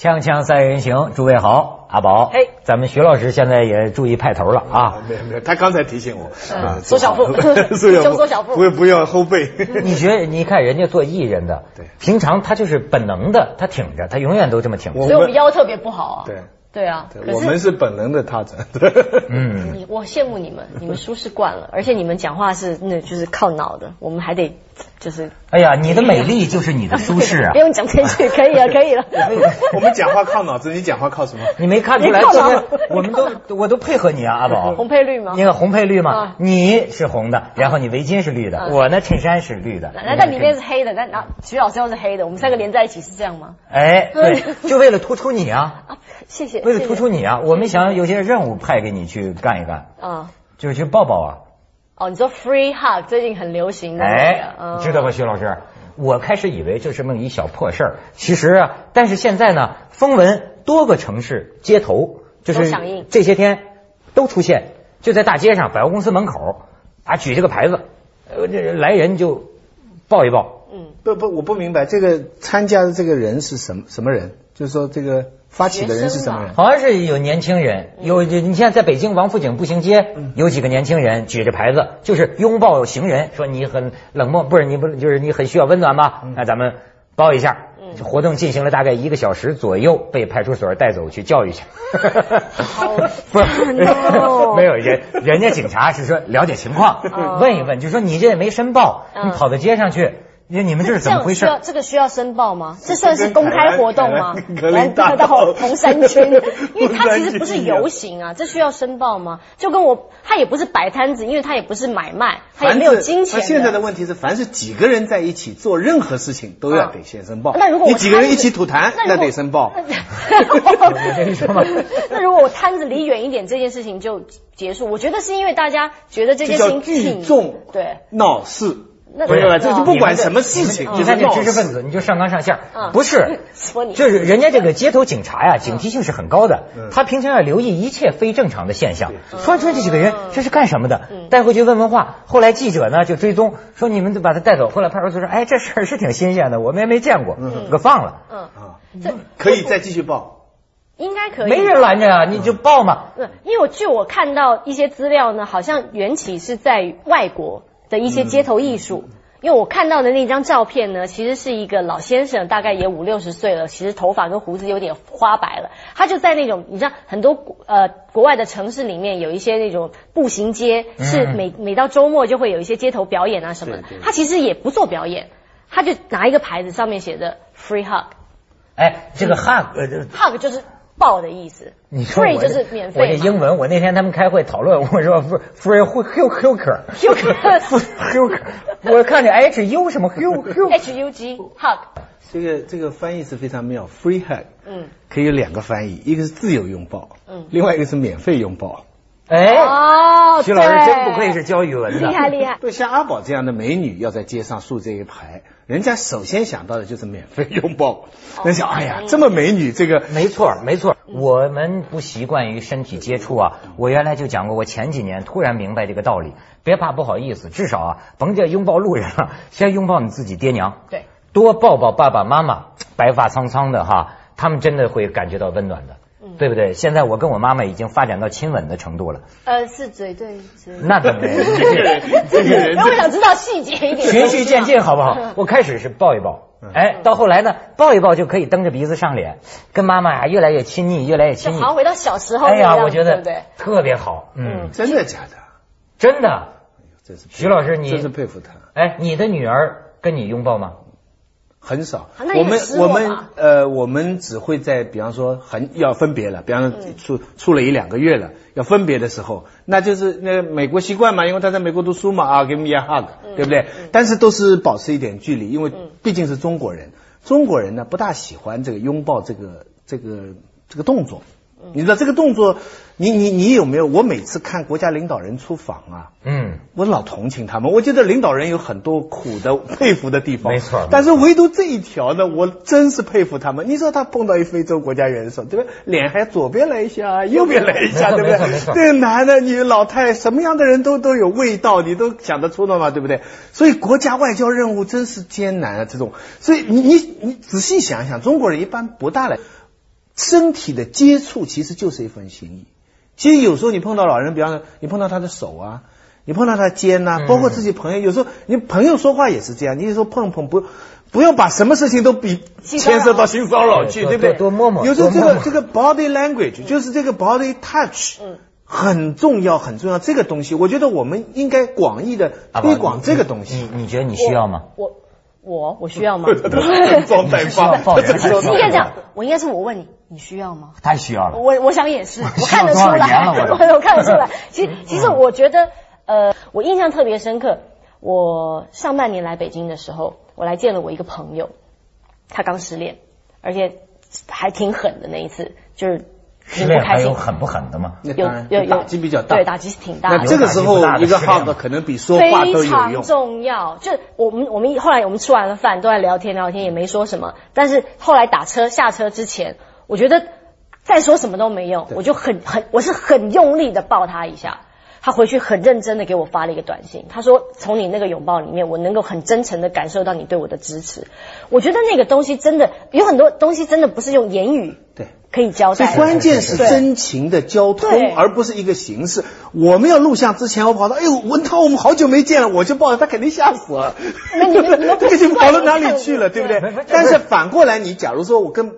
锵锵三人行，诸位好，阿宝，哎，咱们徐老师现在也注意派头了啊！没有，他刚才提醒我，缩小腹，缩小腹，不要后背。你觉得？你看人家做艺人的，对，平常他就是本能的，他挺着，他永远都这么挺着，所以我们腰特别不好啊。对。对啊，对，我们是本能的踏着。嗯，我羡慕你们，你们舒适惯了，而且你们讲话是那就是靠脑的，我们还得就是。哎呀，你的美丽就是你的舒适啊！不用讲这句，可以了，可以了。我们讲话靠脑子，你讲话靠什么？你没看出来？我都配合你啊，阿宝。红配绿吗？那个红配绿嘛，你是红的，然后你围巾是绿的，我呢衬衫是绿的，那里面是黑的，那徐老师又是黑的，我们三个连在一起是这样吗？哎，对，就为了突出你啊！啊，谢谢。为了突出你啊，我们想有些任务派给你去干一干啊，就是去抱抱啊。哦，你说 free hug 最近很流行的，哎，你知道吧，徐老师？我开始以为这是那么一小破事儿，其实啊，但是现在呢，风闻多个城市街头就是这些天都出现，就在大街上、百货公司门口啊举这个牌子，来人就抱一抱。嗯，我不明白这个参加的这个人是什么人，就是说这个。发起的人是什么人？好像是有年轻人，有你现在在北京王府井步行街，有几个年轻人举着牌子，就是拥抱行人，说你很冷漠，不是你不就是你很需要温暖吗？那咱们抱一下。活动进行了大概1个小时左右，被派出所带走去教育去。好烦哦！没有人家警察是说了解情况，问一问，就说你这也没申报，你跑到街上去。你们这是怎么回事？这个需要申报吗？这算是公开活动吗？兰德到红山区，因为它其实不是游行啊，这需要申报吗？就跟他也不是摆摊子，因为他也不是买卖，他也没有金钱。现在的问题是，凡是几个人在一起做任何事情，都要得先申报。那如果你几个人一起吐痰，那得申报。我跟你说嘛，那如果我摊子离远一点，这件事情就结束。我觉得是因为大家觉得这件事情聚众对闹事。不是，这就不管什么事情，你看这知识分子，你就上纲上线，不是，就是人家这个街头警察呀，警惕性是很高的，他平常要留意一切非正常的现象。说出来这几个人这是干什么的？带回去问问话。后来记者呢就追踪，说你们就把他带走。后来派出所说，哎，这事儿是挺新鲜的，我们也没见过，给放了。这可以再继续报。应该可以，没人拦着啊，你就报嘛。因为我看到一些资料呢，好像缘起是在外国。的一些街头艺术，因为我看到的那张照片呢，其实是一个老先生，大概也50-60岁了，其实头发跟胡子有点花白了。他就在那种，你知道很多国外的城市里面有一些那种步行街，是每到周末就会有一些街头表演啊什么的。他其实也不做表演，他就拿一个牌子，上面写着 free hug。哎，这个 hug 就是。抱的意思，你说我就是免费。我这英文，我那天他们开会讨论，我说 free hug，我看见 h u 什么 h u g hug， 这个翻译是非常妙 ，free hug， 可以有2个翻译，一个是自由拥抱，另外一个是免费拥抱。哎，哦，徐老师真不愧是教语文的，厉害厉害。对，像阿宝这样的美女要在街上竖这一排，人家首先想到的就是免费拥抱。人想，哎呀，这么美女，这个没错没错。我们不习惯于身体接触啊，我原来就讲过，我前几年突然明白这个道理，别怕不好意思，至少啊，甭叫拥抱路人了，先拥抱你自己爹娘。对，多抱抱爸爸妈妈，白发苍苍的哈，他们真的会感觉到温暖的。对不对？现在我跟我妈妈已经发展到亲吻的程度了。是嘴对嘴。那怎么？这个人，我想知道细节一点。循序渐进，好不好？我开始是抱一抱，哎，到后来呢，抱一抱就可以蹬着鼻子上脸，跟妈妈呀越来越亲密，越来越亲密。好像回到小时候。哎呀，我觉得特别好。真的假的？真的。徐老师，你真是佩服他。哎，你的女儿跟你拥抱吗？很少，我们只会在比方说要分别了，比方说出了1-2个月了，要分别的时候，那就是那美国习惯嘛，因为他在美国读书嘛啊，给 me a hug， 对不对？但是都是保持一点距离，因为毕竟是中国人，中国人呢不大喜欢这个拥抱这个动作。你知道这个动作，你有没有？我每次看国家领导人出访啊，我老同情他们。我觉得领导人有很多苦的佩服的地方，没错。但是唯独这一条呢，我真是佩服他们。你说他碰到一非洲国家元首，对不对？脸还左边来一下，右边来一下，对不对？这个男的，你老太什么样的人都有味道，你都想得出的嘛，对不对？所以国家外交任务真是艰难啊，这种。所以你仔细想想，中国人一般不大来。身体的接触其实就是一份心意。其实有时候你碰到老人，比方说你碰到他的手啊，你碰到他的肩啊，包括自己朋友，有时候你朋友说话也是这样，你有时候碰碰不要把什么事情都比牵涉到性骚扰去，对不对？多摸摸。有时候这个 body language 就是这个 body touch 很重要很重要，这个东西我觉得我们应该广义的推广这个东西。你觉得你需要吗？我需要吗？装带发，应该这样，我应该是我问你，你需要吗？太需要了。我想也是，我看得出来，我看得出来。其实我觉得，我印象特别深刻。我上半年来北京的时候，我来见了我一个朋友，他刚失恋，而且还挺狠的那一次，就是。失恋还有狠不狠的吗？有打击比较大，对，打击挺大的。那这个时候一个号的可能比说话都有用，非常重要。就我们后来我们吃完了饭都在聊天，也没说什么。但是后来打车下车之前，我觉得再说什么都没用，我就我是很用力的抱他一下。他回去很认真的给我发了一个短信，他说从你那个拥抱里面，我能够很真诚的感受到你对我的支持。我觉得那个东西真的有很多东西真的不是用言语对可以交代的，所以关键是真情的交通，而不是一个形式。我们要录像之前，我跑到文涛，我们好久没见了，我就抱着他，肯定吓死了。那你们这个就跑到哪里去了，对不对？但是反过来，你假如说我跟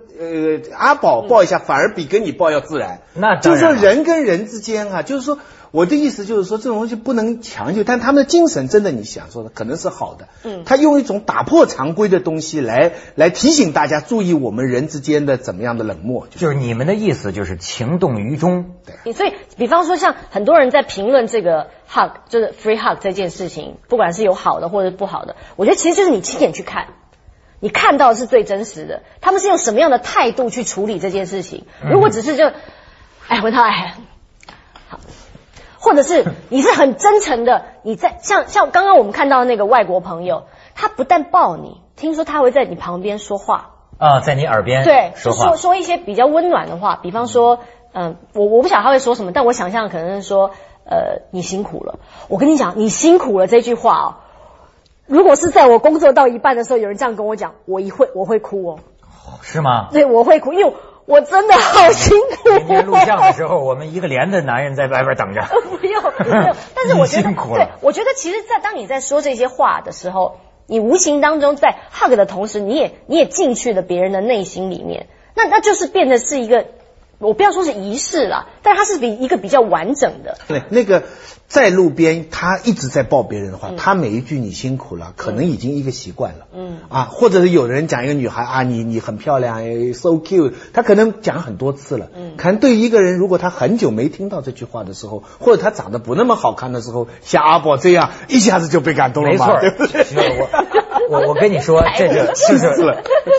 阿宝抱一下，反而比跟你抱要自然。那就是说人跟人之间啊，就是说。我的意思就是说，这种东西不能强求，但他们的精神真的，你想说的可能是好的。他用一种打破常规的东西来提醒大家注意我们人之间的怎么样的冷漠。就是你们的意思就是情动于衷。对。所以，比方说像很多人在评论这个 hug， 就是 free hug 这件事情，不管是有好的或者不好的，我觉得其实就是你亲眼去看。你看到的是最真实的，他们是用什么样的态度去处理这件事情。如果只是就，文涛，好。或者是你是很真诚的，你在像刚刚我们看到的那个外国朋友，他不但抱你，听说他会在你旁边说话啊，在你耳边对说一些比较温暖的话，比方说，我不晓得他会说什么，但我想象可能是说，你辛苦了。我跟你讲，你辛苦了这句话哦，如果是在我工作到一半的时候有人这样跟我讲，我会哭哦。是吗？对，我会哭，因为。我真的好辛苦。今天录像的时候，我们一个连的男人在外边等着。不用，但是我觉得，对，我觉得其实，当你在说这些话的时候，你无形当中在 hug 的同时，你也进去了别人的内心里面，那就是变得是一个，我不要说是仪式啦，但它是一个比较完整的。对，那个在路边他一直在抱别人的话，他每一句你辛苦了，可能已经一个习惯了。或者是有人讲一个女孩啊，你很漂亮 ，so cute， 他可能讲很多次了。可能对于一个人，如果他很久没听到这句话的时候，或者他长得不那么好看的时候，像阿宝这样，一下子就被感动了嘛。没错，对我跟你说，这个就是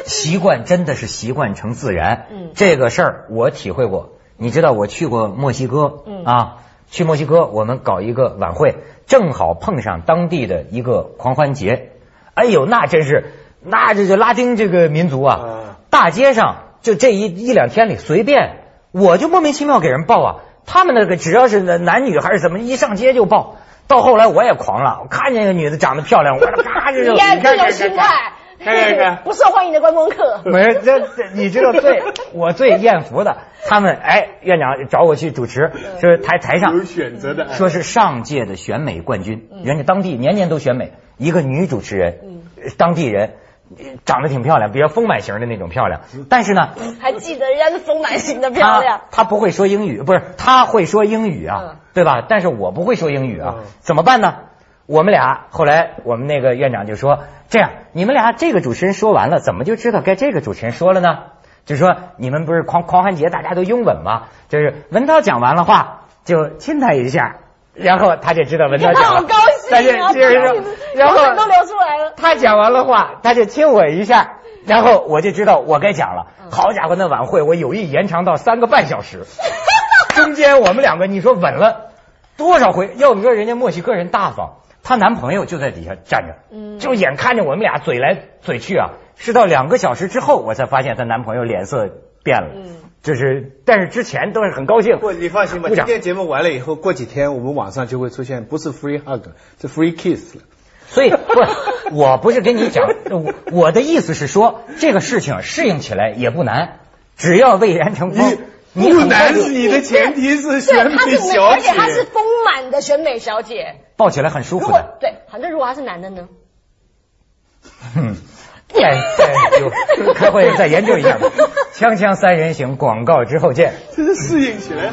习惯，真的是习惯成自然。这个事儿我体会过。你知道我去过墨西哥啊，去墨西哥我们搞一个晚会，正好碰上当地的一个狂欢节。哎呦，那真是，那这拉丁这个民族啊，大街上就这一两天里随便，我就莫名其妙给人抱啊。他们那个只要是男女还是怎么，一上街就抱。到后来我也狂了，我看见个女的长得漂亮，我咔就你看这种心态，不受欢迎的观光客。没，这你知道我最艳福的，他们院长找我去主持，说台上有选择的，说是上届的选美冠军，人家当地年年都选美，一个女主持人，当地人。长得挺漂亮，比较丰满型的那种漂亮，但是呢，还记得人家是丰满型的漂亮。他不会说英语，不是，他会说英语啊，对吧？但是我不会说英语啊，怎么办呢？我们俩后来，我们那个院长就说，这样，你们俩这个主持人说完了，怎么就知道该这个主持人说了呢？就说你们不是狂欢节大家都拥吻吗？就是文涛讲完了话，就亲他一下。然后他就知道文涛讲了，好高兴啊！然后都流出来了。他讲完了话，他就亲我一下，然后我就知道我该讲了。好家伙，那晚会我有意延长到3个半小时，中间我们两个你说吻了多少回？要不说人家墨西哥人大方，她男朋友就在底下站着，就眼看着我们俩嘴来嘴去啊。是到2个小时之后，我才发现她男朋友脸色变了。但是之前都是很高兴。你放心吧，今天节目完了以后，过几天我们网上就会出现不是 free hug， 是 free kiss 了。所以我不是跟你讲，我的意思是说，这个事情适应起来也不难。只要蔚然成风。你不难死你的前提是选美小姐，而且她是丰满的选美小姐，抱起来很舒服的。对，反正如果她是男的呢？嗯，开会再研究一下吧。锵锵三人行，广告之后见。真是适应起来。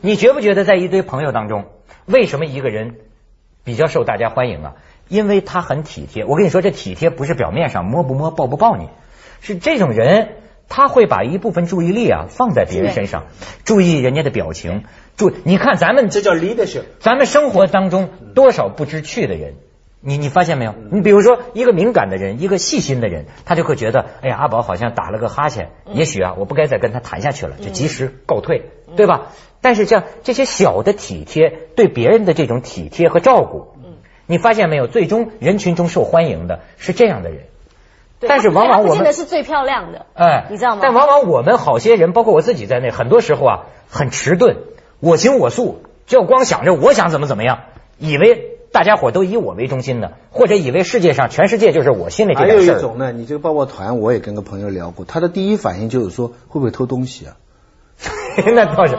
你觉不觉得在一堆朋友当中，为什么一个人比较受大家欢迎啊？因为他很体贴。我跟你说，这体贴不是表面上摸不摸、抱不抱你，是这种人他会把一部分注意力啊放在别人身上，注意人家的表情。你看咱们这叫 leadership。咱们生活当中多少不知趣的人，你发现没有？你比如说一个敏感的人，一个细心的人，他就会觉得，哎呀，阿宝好像打了个哈欠，也许啊，我不该再跟他谈下去了，就及时告退，对吧？但是这些小的体贴，对别人的这种体贴和照顾，你发现没有？最终人群中受欢迎的是这样的人。但是往往我们真的是最漂亮的，哎，你知道吗？但往往我们好些人，包括我自己在内，很多时候啊很迟钝，我行我素，就光想着我想怎么样，以为大家伙都以我为中心的，或者以为全世界就是我心里这点事儿。还有一种呢，你这个报告团，我也跟个朋友聊过，他的第一反应就是说会不会偷东西啊？那倒是。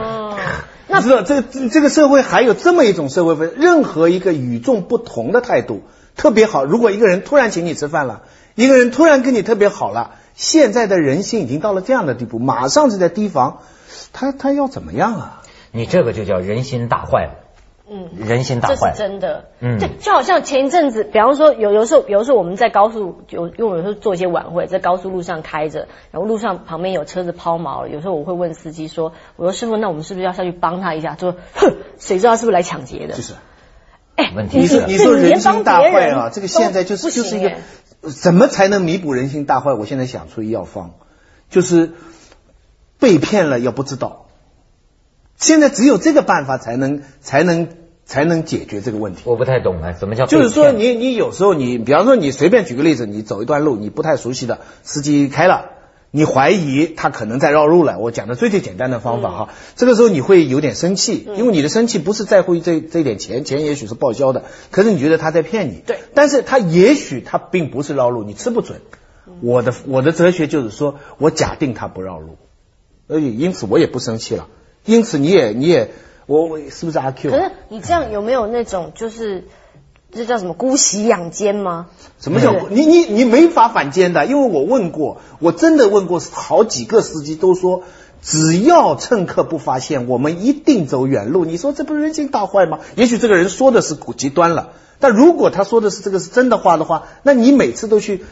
那知道这个社会还有这么一种社会氛围，任何一个与众不同的态度特别好。如果一个人突然请你吃饭了，一个人突然跟你特别好了，现在的人性已经到了这样的地步，马上就在提防他要怎么样啊？你这个就叫人心大坏了。嗯，人心大坏，这是真的。嗯，就好像前一阵子，比方说有时候我们在高速，有时候做一些晚会，在高速路上开着，然后路上旁边有车子抛锚了，有时候我会问司机说：“我说师傅，那我们是不是要下去帮他一下？”说：“哼，谁知道他是不是来抢劫的？”就是，哎，问题是你说人心大坏啊，这个现在就是一个怎么才能弥补人心大坏？我现在想出一药方，就是被骗了要不知道。现在只有这个办法才能解决这个问题。我不太懂啊，怎么叫？就是说你有时候比方说你随便举个例子，你走一段路，你不太熟悉的司机开了，你怀疑他可能在绕路了。我讲的最简单的方法哈，这个时候你会有点生气，因为你的生气不是在乎这点钱也许是报销的，可是你觉得他在骗你。对，但是他也许他并不是绕路，你吃不准。我的哲学就是说我假定他不绕路，而且因此我也不生气了。因此你也我是不是阿 Q？ 可是你这样有没有那种就是这叫什么姑息养奸吗？什么叫你没法反奸的？因为我问过，我真的问过好几个司机，都说只要乘客不发现，我们一定走远路。你说这不是人性大坏吗？也许这个人说的是极端了，但如果他说的是这个是真的话的话，那你每次都去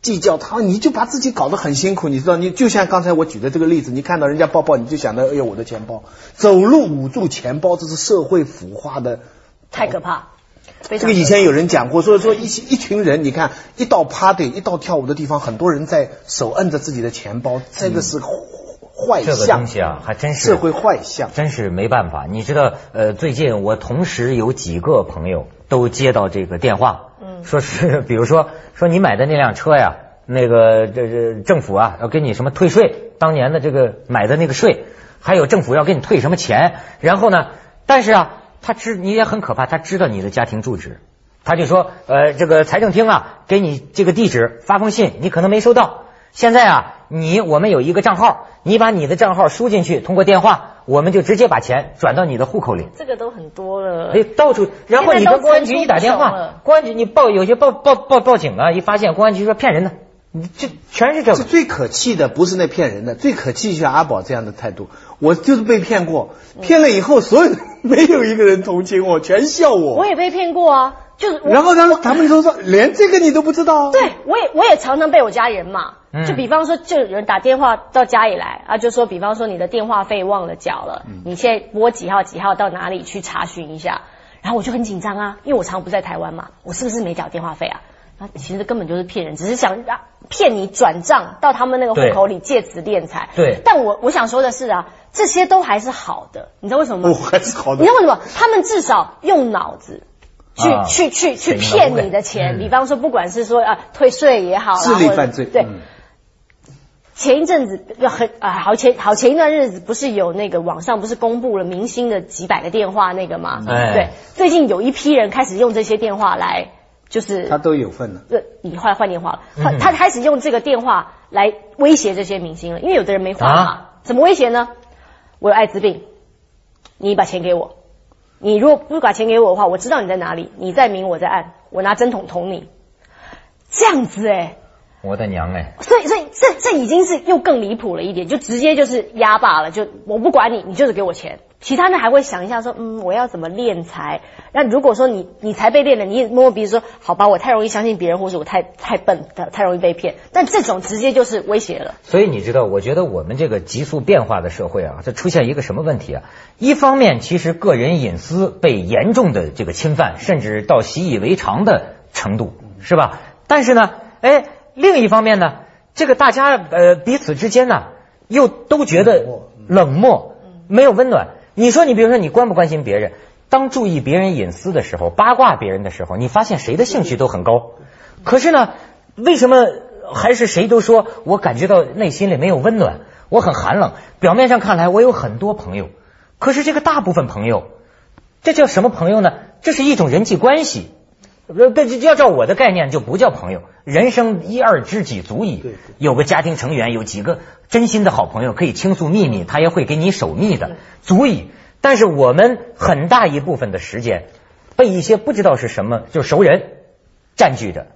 计较他，你就把自己搞得很辛苦，你知道？你就像刚才我举的这个例子，你看到人家包包，你就想到哎呦我的钱包，走路捂住钱包，这是社会腐化的，太可怕。这个以前有人讲过，所以说一群人，你看一到 party 一到跳舞的地方，很多人在手摁着自己的钱包，这个是坏象。这个东西啊，还真是社会坏象，真是没办法。你知道，最近我同时有几个朋友都接到这个电话。说是，比如说你买的那辆车呀，那个这政府啊要给你什么退税，当年的这个买的那个税，还有政府要给你退什么钱，然后呢，但是啊，你也很可怕，他知道你的家庭住址，他就说，这个财政厅啊给你这个地址发封信，你可能没收到，现在啊我们有一个账号，你把你的账号输进去，通过电话。我们就直接把钱转到你的户口里，这个都很多了。哎，到处，然后你跟公安局一打电话，公安局你有些报警啊，一发现公安局说骗人的，这全是这个。是最可气的，不是那骗人的，最可气像阿宝这样的态度。我就是被骗过，骗了以后，所有没有一个人同情我，全笑我。我也被骗过啊，就是。然后他们都说，连这个你都不知道。对，我也常常被我家人骂。就比方说，就有人打电话到家里来啊，就说，比方说你的电话费忘了缴了，你现在拨几号几号到哪里去查询一下。然后我就很紧张啊，因为我常不在台湾嘛，我是不是没缴电话费啊？然后其实根本就是骗人，只是想骗你转账到他们那个户口里，借此敛财。对。但我想说的是啊，这些都还是好的，你知道为什么吗？还是好的。你知道为什么？他们至少用脑子。去骗你的钱，比方说不管是说啊退税也好，治理犯罪，对。前一阵子好前一段日子不是有那个网上不是公布了明星的几百个电话那个吗？对，最近有一批人开始用这些电话来，就是他都有份了。对，你换电话了，他开始用这个电话来威胁这些明星了，因为有的人没还嘛，怎么威胁呢？我有艾滋病，你把钱给我，你如果不把钱给我的话，我知道你在哪里，你在明我在暗，我拿针筒捅你，这样子哎。我的娘哎！所以这已经是又更离谱了一点，就直接就是压霸了，就我不管你，你就是给我钱。其他人还会想一下说，我要怎么敛财？那如果说你才被敛了，你也摸摸鼻子说，好吧，我太容易相信别人，或是我太笨，太容易被骗。但这种直接就是威胁了。所以你知道，我觉得我们这个急速变化的社会啊，这出现一个什么问题啊？一方面，其实个人隐私被严重的这个侵犯，甚至到习以为常的程度，是吧？但是呢，另一方面呢，这个大家彼此之间呢，又都觉得冷漠，没有温暖。你说你比如说你关不关心别人？当注意别人隐私的时候，八卦别人的时候，你发现谁的兴趣都很高，可是呢，为什么还是谁都说我感觉到内心里没有温暖，我很寒冷？表面上看来我有很多朋友，可是这个大部分朋友，这叫什么朋友呢？这是一种人际关系。要照我的概念就不叫朋友，人生一二知己足矣。有个家庭成员，有几个真心的好朋友可以倾诉秘密，他也会给你守密的，足矣。但是我们很大一部分的时间被一些不知道是什么就熟人占据着。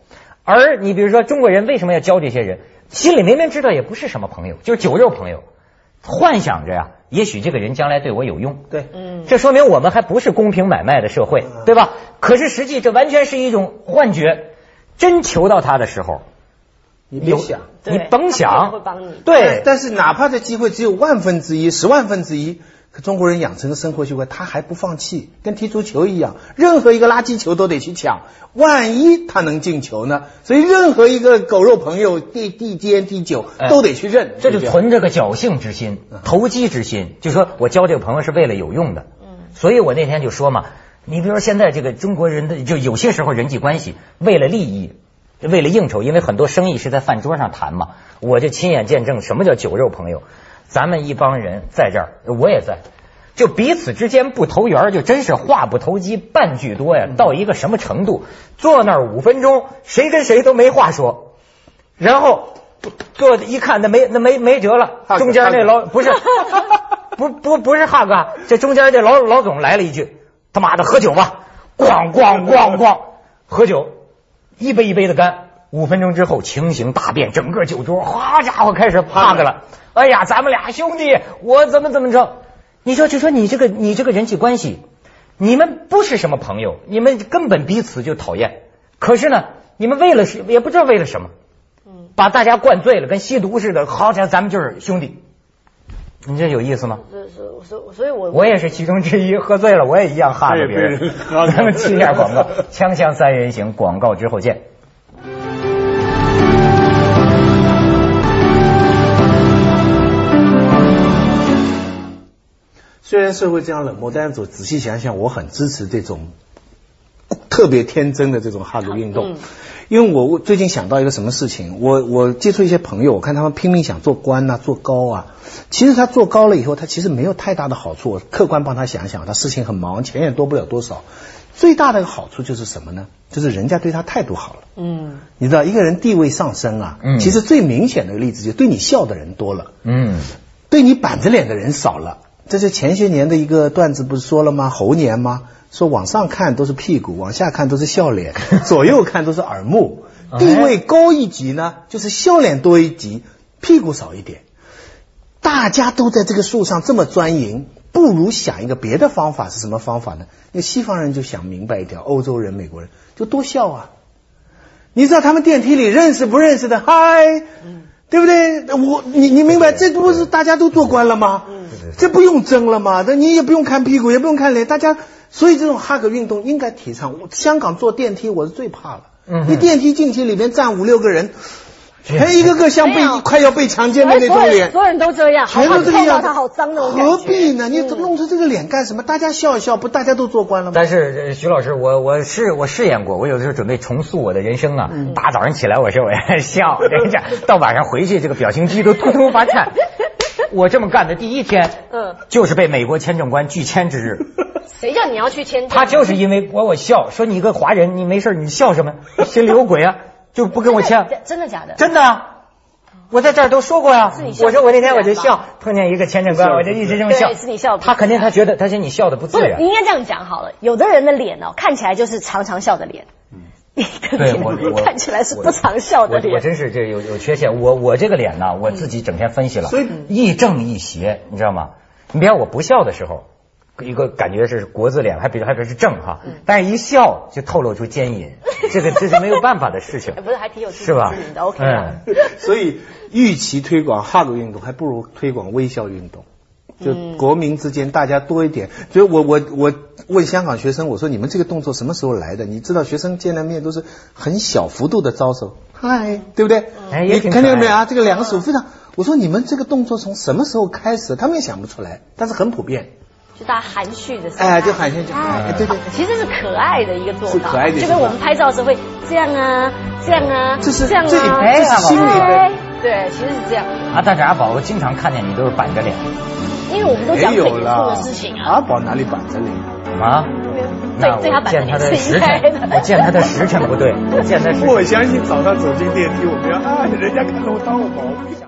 而你比如说中国人为什么要交这些人，心里明明知道也不是什么朋友，就是酒肉朋友，幻想着呀，也许这个人将来对我有用。对，这说明我们还不是公平买卖的社会，对吧？可是实际这完全是一种幻觉。真求到他的时候，你别想，你甭想，会帮你。对，但是哪怕这机会只有万分之一、10,000,000分之一，可中国人养成的生活习惯，他还不放弃，跟踢足球一样，任何一个垃圾球都得去抢，万一他能进球呢？所以任何一个狗肉朋友第9都得去认，这就存这个侥幸之心、投机之心，就说我交这个朋友是为了有用的。所以我那天就说嘛，你比如说现在这个中国人的就有些时候人际关系为了利益，为了应酬，因为很多生意是在饭桌上谈嘛，我就亲眼见证什么叫酒肉朋友。咱们一帮人在这儿，我也在，就彼此之间不投缘，就真是话不投机半句多呀，到一个什么程度？坐那儿5分钟，谁跟谁都没话说，然后坐一看，那没辙了。中间那老不是不是哈哥，这中间这老总来了一句：“他妈的喝酒吧！”咣咣咣咣，喝酒，一杯一杯的干。5分钟之后情形大变，整个酒桌哗家伙开始趴着了。哎呀，咱们俩兄弟，我怎么着？你说就说你这个人际关系，你们不是什么朋友，你们根本彼此就讨厌。可是呢，你们为了也不知道为了什么，把大家灌醉了，跟吸毒似的。好家伙，咱们就是兄弟，你这有意思吗？所以我也是其中之一，喝醉了我也一样哈着别人。好，咱们去一下广告，锵锵三人行广告之后见。虽然社会这样冷漠，但是我仔细想想，我很支持这种特别天真的这种哈鲁运动。因为我最近想到一个什么事情，我接触一些朋友，我看他们拼命想做官啊，做高啊。其实他做高了以后，他其实没有太大的好处。我客观帮他想想，他事情很忙，钱也多不了多少。最大的好处就是什么呢？就是人家对他态度好了。你知道一个人地位上升啊，其实最明显的例子就是对你笑的人多了，对你板着脸的人少了。这是前些年的一个段子，不是说了吗？猴年吗？说往上看都是屁股，往下看都是笑脸，左右看都是耳目。地位高一级呢，就是笑脸多一级，屁股少一点。大家都在这个树上这么钻营，不如想一个别的方法。是什么方法呢？因为西方人就想明白一点，欧洲人、美国人就多笑啊。你知道他们电梯里认识不认识的嗨，对不对？你明白，这不是大家都做官了吗？这不用争了吗？那你也不用看屁股，也不用看脸，大家。所以这种哈格运动应该提倡。香港坐电梯我是最怕了，一电梯进去里面站5、6个人，全一个个像被快要被强奸的那种脸，所有人都这样，全都这个样子，好脏的，何必呢？你弄出这个脸干什么？大家笑一笑，不大家都做官了吗？但是徐老师，我试验过，我有的时候准备重塑我的人生啊，大早上起来我笑，人家到晚上回去，这个表情肌都突突发颤。我这么干的第一天，就是被美国签证官拒签之日。谁叫你要去签证？他就是因为我笑，说你一个华人，你没事你笑什么？心里有鬼啊！就不跟我签。真的假的？真的啊！我在这儿都说过呀。我说我那天我就笑，碰见一个签证官，我就一直这么笑。是你笑。他肯定他觉得，他说你笑的不自然。不是，你应该这样讲好了。有的人的脸哦，看起来就是常常笑的脸。对，我看起来是不常笑的脸。我真是这有缺陷。我这个脸呢，我自己整天分析了，所以亦正亦邪，你知道吗？你别看我不笑的时候，一个感觉是国字脸，还比较是正哈，但是一笑就透露出奸淫，这是没有办法的事情。不是，还挺有趣，是吧？OK 啊。所以，与其推广哈鲁运动，还不如推广微笑运动。就国民之间大家多一点，所以我问香港学生，我说你们这个动作什么时候来的？你知道学生见了面都是很小幅度的招手，嗨，对不对？你看见没有啊？这个两个手非常，我说你们这个动作从什么时候开始？他们也想不出来，但是很普遍。就大家含蓄的，哎，就含蓄，对，其实是可爱的一个做法，就跟我们拍照时会这样啊，这样啊，这样啊，哎，心里的，对，其实是这样。啊，但是阿宝，我经常看见你都是板着脸。因为我们都讲北部的事情啊，阿宝哪里板着脸啊？对他板着脸是应该的。我见他的时辰不对，我见他。我相信早上走进电梯，我们要啊，人家看到我当我毛。